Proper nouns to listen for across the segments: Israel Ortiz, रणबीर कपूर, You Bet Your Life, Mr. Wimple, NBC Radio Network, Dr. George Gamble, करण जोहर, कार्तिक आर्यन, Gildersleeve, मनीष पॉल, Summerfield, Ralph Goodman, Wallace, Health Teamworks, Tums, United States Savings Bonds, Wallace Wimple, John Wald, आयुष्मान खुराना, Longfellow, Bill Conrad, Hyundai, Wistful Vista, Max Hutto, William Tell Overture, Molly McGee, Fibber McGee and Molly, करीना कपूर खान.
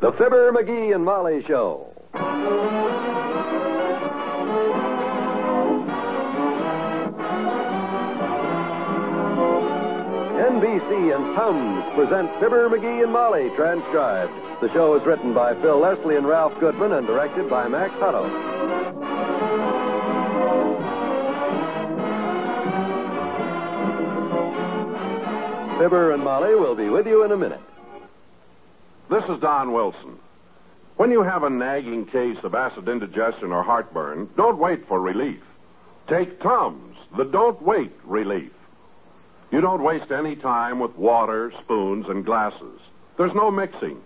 The Fibber McGee and Molly Show. NBC and Tums present Fibber McGee and Molly, transcribed. The show is written by Phil Leslie and Ralph Goodman and directed by Max Hutto. Fibber and Molly will be with you in a minute. This is Don Wilson. When you have a nagging case of acid indigestion or heartburn, don't wait for relief. Take Tums, the don't wait relief. You don't waste any time with water, spoons, and glasses. There's no mixing.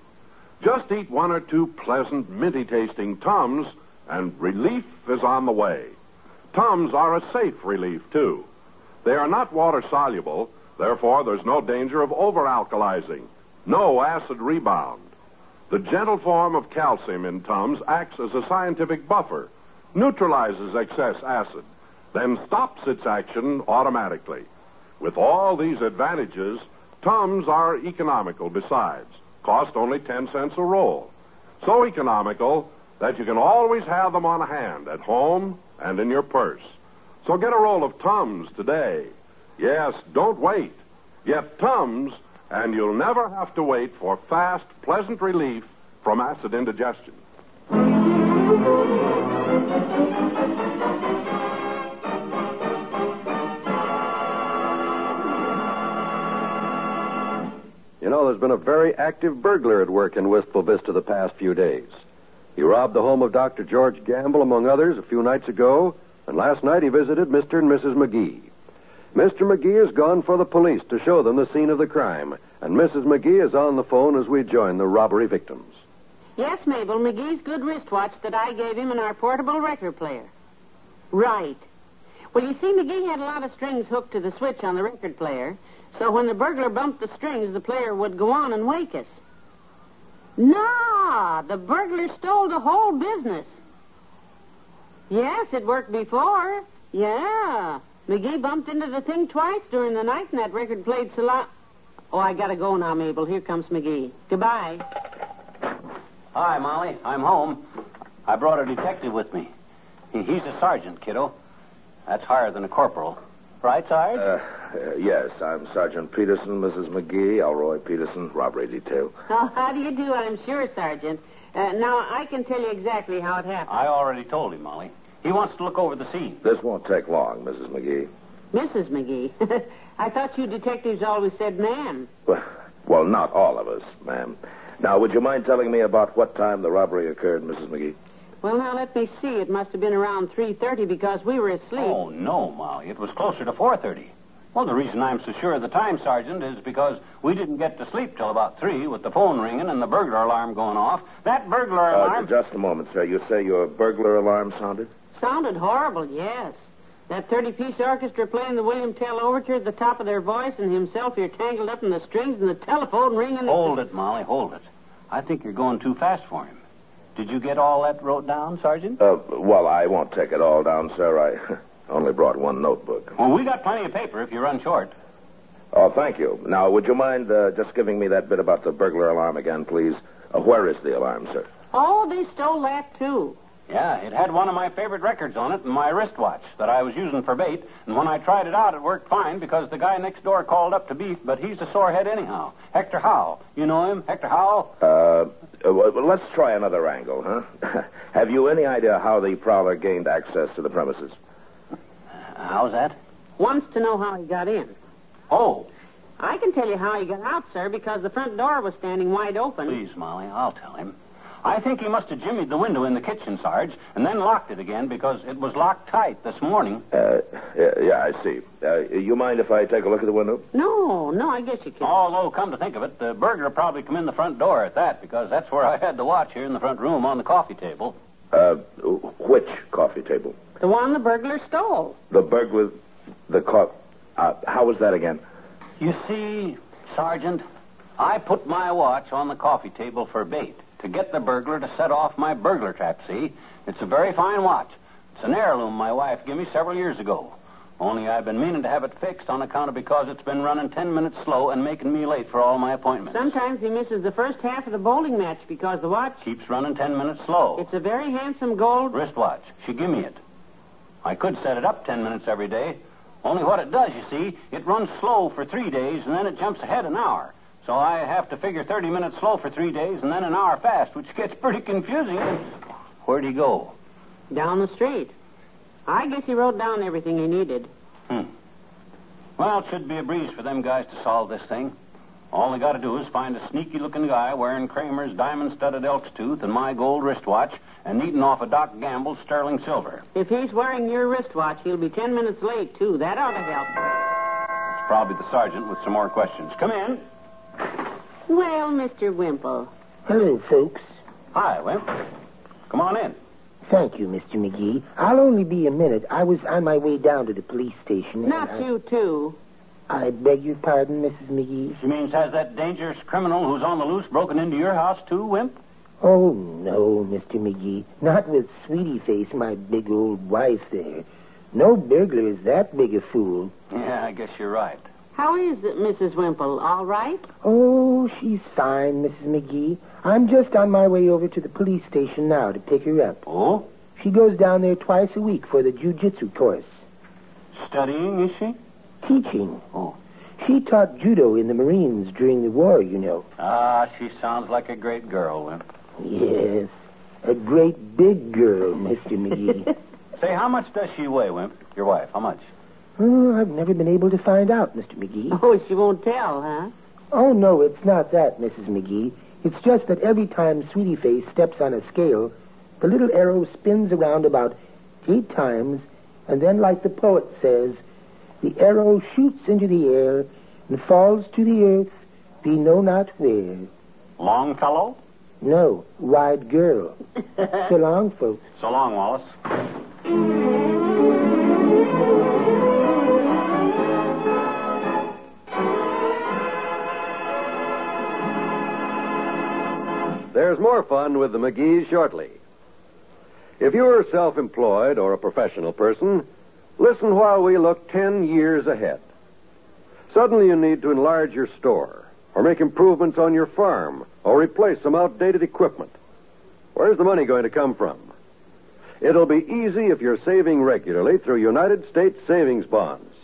Just eat one or two pleasant, minty-tasting Tums, and relief is on the way. Tums are a safe relief, too. They are not water-soluble. Therefore, there's no danger of over-alkalizing, no acid rebound. The gentle form of calcium in Tums acts as a scientific buffer, neutralizes excess acid, then stops its action automatically. With all these advantages, Tums are economical besides, cost only 10 cents a roll. So economical that you can always have them on hand at home and in your purse. So get a roll of Tums today. Yes, don't wait. Get Tums, and you'll never have to wait for fast, pleasant relief from acid indigestion. You know, there's been a very active burglar at work in Wistful Vista the past few days. He robbed the home of Dr. George Gamble, among others, a few nights ago, and last night he visited Mr. and Mrs. McGee. Mr. McGee has gone for the police to show them the scene of the crime, and Mrs. McGee is on the phone as we join the robbery victims. Yes, Mabel, McGee's good wristwatch that I gave him and our portable record player. Right. Well, you see, McGee had a lot of strings hooked to the switch on the record player, so when the burglar bumped the strings, the player would go on and wake us. Nah, the burglar stole the whole business. Yes, it worked before. Yeah. McGee bumped into the thing twice during the night, and that record played so loud. Oh, I gotta go now, Mabel. Here comes McGee. Goodbye. Hi, Molly. I'm home. I brought a detective with me. He's a sergeant, kiddo. That's higher than a corporal. Right, Sarge? Yes, I'm Sergeant Peterson, Mrs. McGee, Alroy Peterson, robbery detail. Oh, how do you do? I'm sure, Sergeant. Now, I can tell you exactly how it happened. I already told him, Molly. He wants to look over the scene. This won't take long, Mrs. McGee. Mrs. McGee? I thought you detectives always said ma'am. Well, not all of us, ma'am. Now, would you mind telling me about what time the robbery occurred, Mrs. McGee? Well, now, let me see. It must have been around 3:30 because we were asleep. Oh, no, Molly. It was closer to 4:30. Well, the reason I'm so sure of the time, Sergeant, is because we didn't get to sleep till about 3 with the phone ringing and the burglar alarm going off. That burglar alarm... Just a moment, sir. You say your burglar alarm sounded? Sounded horrible, yes. That 30-piece orchestra playing the William Tell Overture at the top of their voice and himself here tangled up in the strings and the telephone ringing... Hold it, Molly, hold it. I think you're going too fast for him. Did you get all that wrote down, Sergeant? Well, I won't take it all down, sir. I only brought one notebook. Well, we got plenty of paper if you run short. Oh, thank you. Now, would you mind just giving me that bit about the burglar alarm again, please? Where is the alarm, sir? Oh, they stole that, too. Yeah, it had one of my favorite records on it and my wristwatch that I was using for bait, and when I tried it out, it worked fine because the guy next door called up to beef, but he's a sorehead anyhow. Hector Howell. You know him, Hector Howell? Well, let's try another angle, huh? Have you any idea how the prowler gained access to the premises? How's that? Wants to know how he got in. Oh. I can tell you how he got out, sir, because the front door was standing wide open. Please, Molly, I'll tell him. I think he must have jimmied the window in the kitchen, Sarge, and then locked it again because it was locked tight this morning. Yeah, I see. You mind if I take a look at the window? No, I guess you can. Although, come to think of it, the burglar probably come in the front door at that because that's where I had the watch here in the front room on the coffee table. Which coffee table? The one the burglar stole. How was that again? You see, Sergeant, I put my watch on the coffee table for bait. To get the burglar to set off my burglar trap, see? It's a very fine watch. It's an heirloom my wife gave me several years ago. Only I've been meaning to have it fixed on account of because it's been running 10 minutes slow and making me late for all my appointments. Sometimes he misses the first half of the bowling match because the watch... keeps running 10 minutes slow. It's a very handsome gold... wristwatch. She give me it. I could set it up 10 minutes every day. Only what it does, you see, it runs slow for 3 days and then it jumps ahead an hour. So I have to figure 30 minutes slow for 3 days and then an hour fast, which gets pretty confusing. Where'd he go? Down the street. I guess he wrote down everything he needed. Well, it should be a breeze for them guys to solve this thing. All they got to do is find a sneaky-looking guy wearing Kramer's diamond-studded elk's tooth and my gold wristwatch and eating off of Doc Gamble's sterling silver. If he's wearing your wristwatch, he'll be 10 minutes late, too. That ought to help. It's probably the sergeant with some more questions. Come in. Well, Mr. Wimple. Hello, folks. Hi, Wimple. Come on in. Thank you, Mr. McGee. I'll only be a minute. I was on my way down to the police station. You, too. I beg your pardon, Mrs. McGee. She means has that dangerous criminal who's on the loose broken into your house, too, Wimp? Oh, no, Mr. McGee. Not with Sweetie Face, my big old wife there. No burglar is that big a fool. Yeah, I guess you're right. How is it, Mrs. Wimple? All right? Oh, she's fine, Mrs. McGee. I'm just on my way over to the police station now to pick her up. Oh? She goes down there twice a week for the jiu-jitsu course. Studying, is she? Teaching. Oh. She taught judo in the Marines during the war, you know. Ah, she sounds like a great girl, Wimp. Yes. A great big girl, Mr. McGee. Say, how much does she weigh, Wimp? Your wife, how much? Oh, I've never been able to find out, Mr. McGee. Oh, she won't tell, huh? Oh, no, it's not that, Mrs. McGee. It's just that every time Sweetie Face steps on a scale, the little arrow spins around about 8 times, and then, like the poet says, the arrow shoots into the air and falls to the earth, we know not where. Longfellow? No, Wide Girl. So long, folks. So long, Wallace. There's more fun with the McGees shortly. If you're self-employed or a professional person, listen while we look 10 years ahead. Suddenly you need to enlarge your store or make improvements on your farm or replace some outdated equipment. Where's the money going to come from? It'll be easy if you're saving regularly through United States Savings Bonds,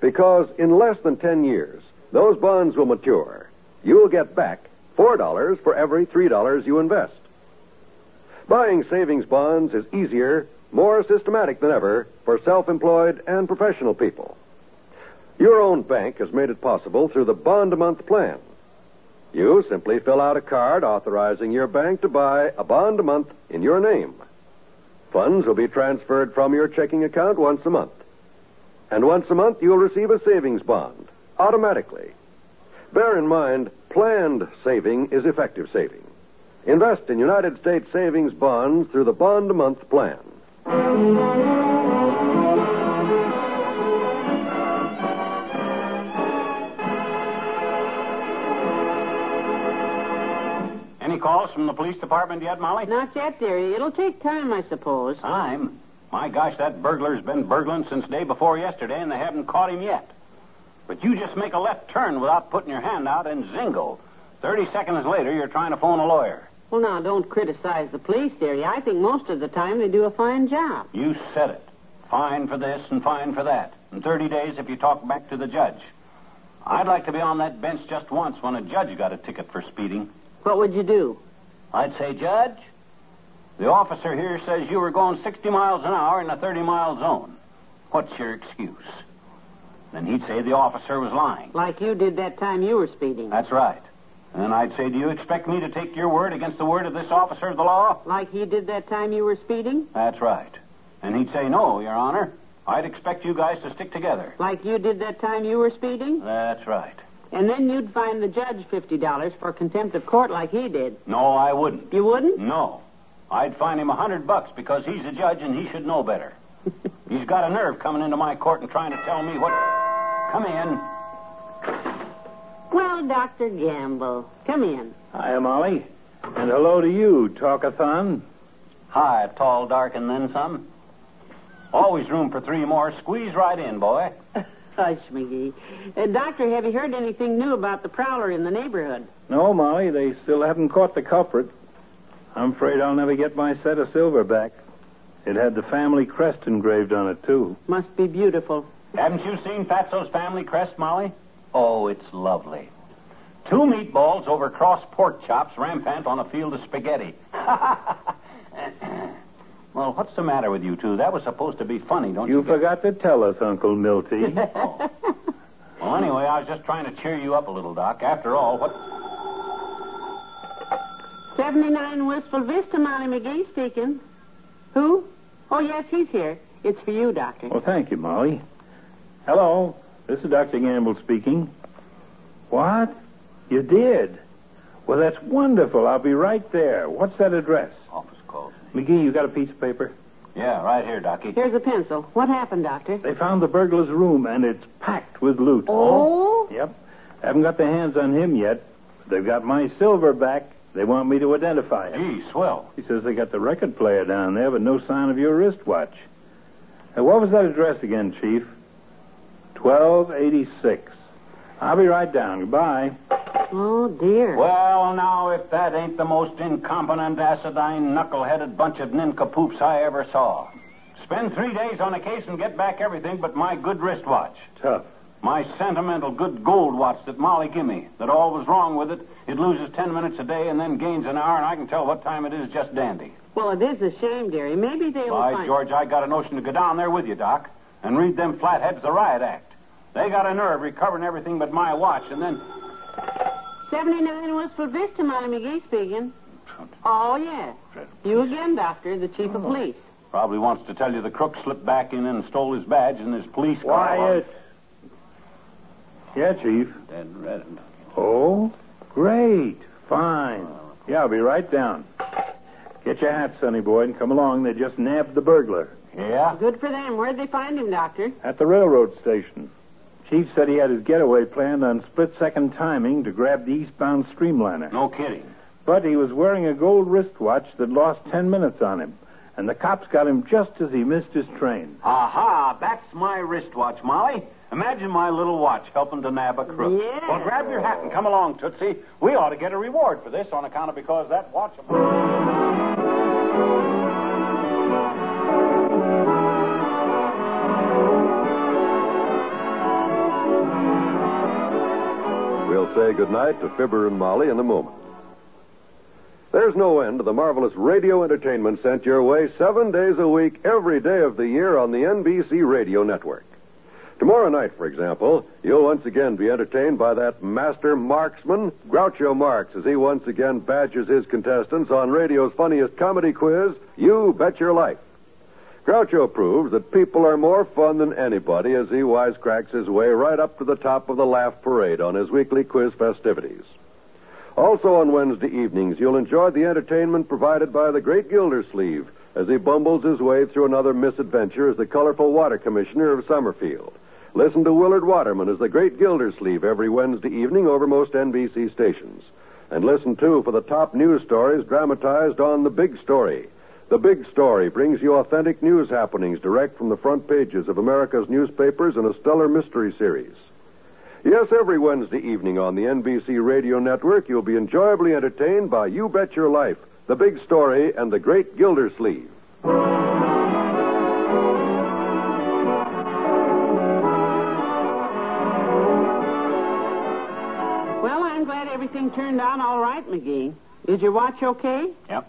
because in less than 10 years, those bonds will mature. You'll get back $4 for every $3 you invest. Buying savings bonds is easier, more systematic than ever for self-employed and professional people. Your own bank has made it possible through the bond-a-month plan. You simply fill out a card authorizing your bank to buy a bond a month in your name. Funds will be transferred from your checking account once a month. And once a month, you'll receive a savings bond automatically. Bear in mind, planned saving is effective saving. Invest in United States Savings Bonds through the bond-a-month plan. Any calls from the police department yet, Molly? Not yet, dearie. It'll take time, I suppose. Time? My gosh, that burglar's been burgling since day before yesterday, and they haven't caught him yet. But you just make a left turn without putting your hand out, and zingo. 30 seconds later, you're trying to phone a lawyer. Well, now, don't criticize the police, dearie. I think most of the time they do a fine job. You said it. Fine for this and fine for that. In 30 days if you talk back to the judge. I'd like to be on that bench just once when a judge got a ticket for speeding. What would you do? I'd say, Judge, the officer here says you were going 60 miles an hour in a 30-mile zone. What's your excuse? Then he'd say the officer was lying. Like you did that time you were speeding. That's right. And I'd say, do you expect me to take your word against the word of this officer of the law? Like he did that time you were speeding? That's right. And he'd say, no, Your Honor. I'd expect you guys to stick together. Like you did that time you were speeding? That's right. And then you'd fine the judge $50 for contempt of court like he did. No, I wouldn't. You wouldn't? No. I'd fine him $100 because he's a judge and he should know better. He's got a nerve coming into my court and trying to tell me what... Come in. Well, Dr. Gamble, come in. Hiya, Molly. And hello to you, Talkathon. Hi, tall, dark, and then some. Always room for three more. Squeeze right in, boy. Hush, McGee. Doctor, have you heard anything new about the prowler in the neighborhood? No, Molly. They still haven't caught the culprit. I'm afraid I'll never get my set of silver back. It had the family crest engraved on it, too. Must be beautiful. Haven't you seen Fatso's family crest, Molly? Oh, it's lovely. 2 meatballs over crossed pork chops rampant on a field of spaghetti. Well, what's the matter with you two? That was supposed to be funny, don't you? You forgot to tell us, Uncle Milty. Oh. Well, anyway, I was just trying to cheer you up a little, Doc. After all, what... 79 Wistful Vista, Molly McGee speaking. Who? Oh, yes, he's here. It's for you, Doctor. Well, thank you, Molly. Hello. This is Dr. Gamble speaking. What? You did? Well, that's wonderful. I'll be right there. What's that address? Office calls me. McGee, you got a piece of paper? Yeah, right here, Doc. Here's a pencil. What happened, Doctor? They found the burglar's room, and it's packed with loot. Oh? Yep. Haven't got their hands on him yet. They've got my silver back. They want me to identify him. Gee, swell. He says they got the record player down there, but no sign of your wristwatch. Now, what was that address again, Chief? 1286. I'll be right down. Goodbye. Oh, dear. Well, now, if that ain't the most incompetent, acidine, knuckle-headed bunch of nincompoops I ever saw. Spend 3 days on a case and get back everything but my good wristwatch. Tough. My sentimental good gold watch that Molly gimme. That all was wrong with it. It loses 10 minutes a day and then gains an hour, and I can tell what time it is just dandy. Well, it is a shame, dearie. Maybe they will find... By George, I got a notion to go down there with you, Doc, and read them flatheads the riot act. They got a nerve recovering everything but my watch, and then... 79 Wistful Vista, Molly McGee speaking. Oh, yes. You again, Doctor, the chief of police. Probably wants to tell you the crook slipped back in and stole his badge and his police car. Quiet. Yeah, Chief. Dead red. Oh, great. Fine. Yeah, I'll be right down. Get your hat, sonny boy, and come along. They just nabbed the burglar. Yeah? Good for them. Where'd they find him, Doctor? At the railroad station. Chief said he had his getaway planned on split-second timing to grab the eastbound streamliner. No kidding. But he was wearing a gold wristwatch that lost 10 minutes on him, and the cops got him just as he missed his train. Aha! That's my wristwatch, Molly. Imagine my little watch helping to nab a crook. Yeah. Well, grab your hat and come along, Tootsie. We ought to get a reward for this on account of because that watch... We'll say goodnight to Fibber and Molly in a moment. There's no end to the marvelous radio entertainment sent your way 7 days a week, every day of the year on the NBC Radio Network. Tomorrow night, for example, you'll once again be entertained by that master marksman, Groucho Marx, as he once again badges his contestants on radio's funniest comedy quiz, You Bet Your Life. Groucho proves that people are more fun than anybody as he wisecracks his way right up to the top of the laugh parade on his weekly quiz festivities. Also on Wednesday evenings, you'll enjoy the entertainment provided by the great Gildersleeve as he bumbles his way through another misadventure as the colorful water commissioner of Summerfield. Listen to Willard Waterman as the great Gildersleeve every Wednesday evening over most NBC stations. And listen, too, for the top news stories dramatized on The Big Story. The Big Story brings you authentic news happenings direct from the front pages of America's newspapers in a stellar mystery series. Yes, every Wednesday evening on the NBC Radio Network, you'll be enjoyably entertained by You Bet Your Life, The Big Story, and The Great Gildersleeve. Everything turned out all right, McGee. Is your watch okay? Yep.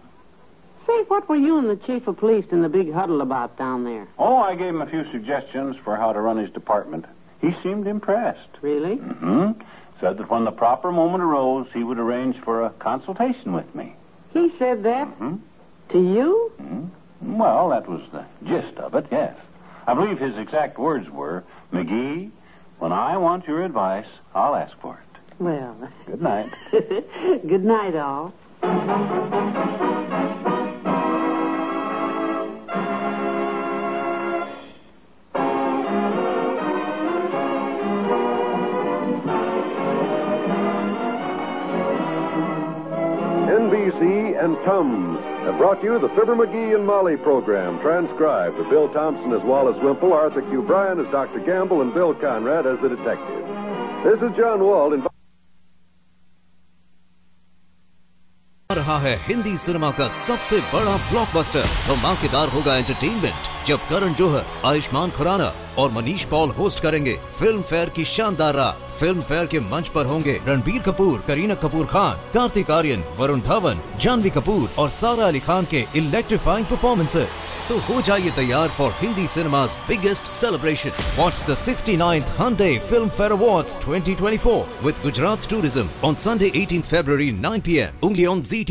Say, what were you and the chief of police in the big huddle about down there? Oh, I gave him a few suggestions for how to run his department. He seemed impressed. Really? Mm-hmm. Said that when the proper moment arose, he would arrange for a consultation with me. He said that? Mm-hmm. To you? Mm-hmm. Well, that was the gist of it, yes. I believe his exact words were, McGee, when I want your advice, I'll ask for it. Well, good night. Good night, all. NBC NBC and Tums have brought you the Fibber McGee and Molly program, transcribed with Bill Thompson as Wallace Wimple, Arthur Q. Bryan as Dr. Gamble, and Bill Conrad as the detective. This is John Wald inviting... रहा है Hindi cinema का सबसे बड़ा blockbuster तो धमाकेदार होगा entertainment जब करण जोहर, आयुष्मान खुराना और मनीष पॉल होस्ट करेंगे फिल्म फेयर की शानदार रात। फिल्म फेयर के मंच पर होंगे रणबीर कपूर, करीना कपूर खान, कार्तिक आर्यन, वरुण धवन, जानवी कपूर और सारा अली खान के इलेक्ट्रीफाइंग परफॉर्मेंसेस। तो हो जाइए तैयार for Hindi cinema's biggest celebration. Watch the 69th Hyundai Film Fair Awards 2024 with Gujarat Tourism on Sunday, 18th February, 9 p.m. only on ZTV.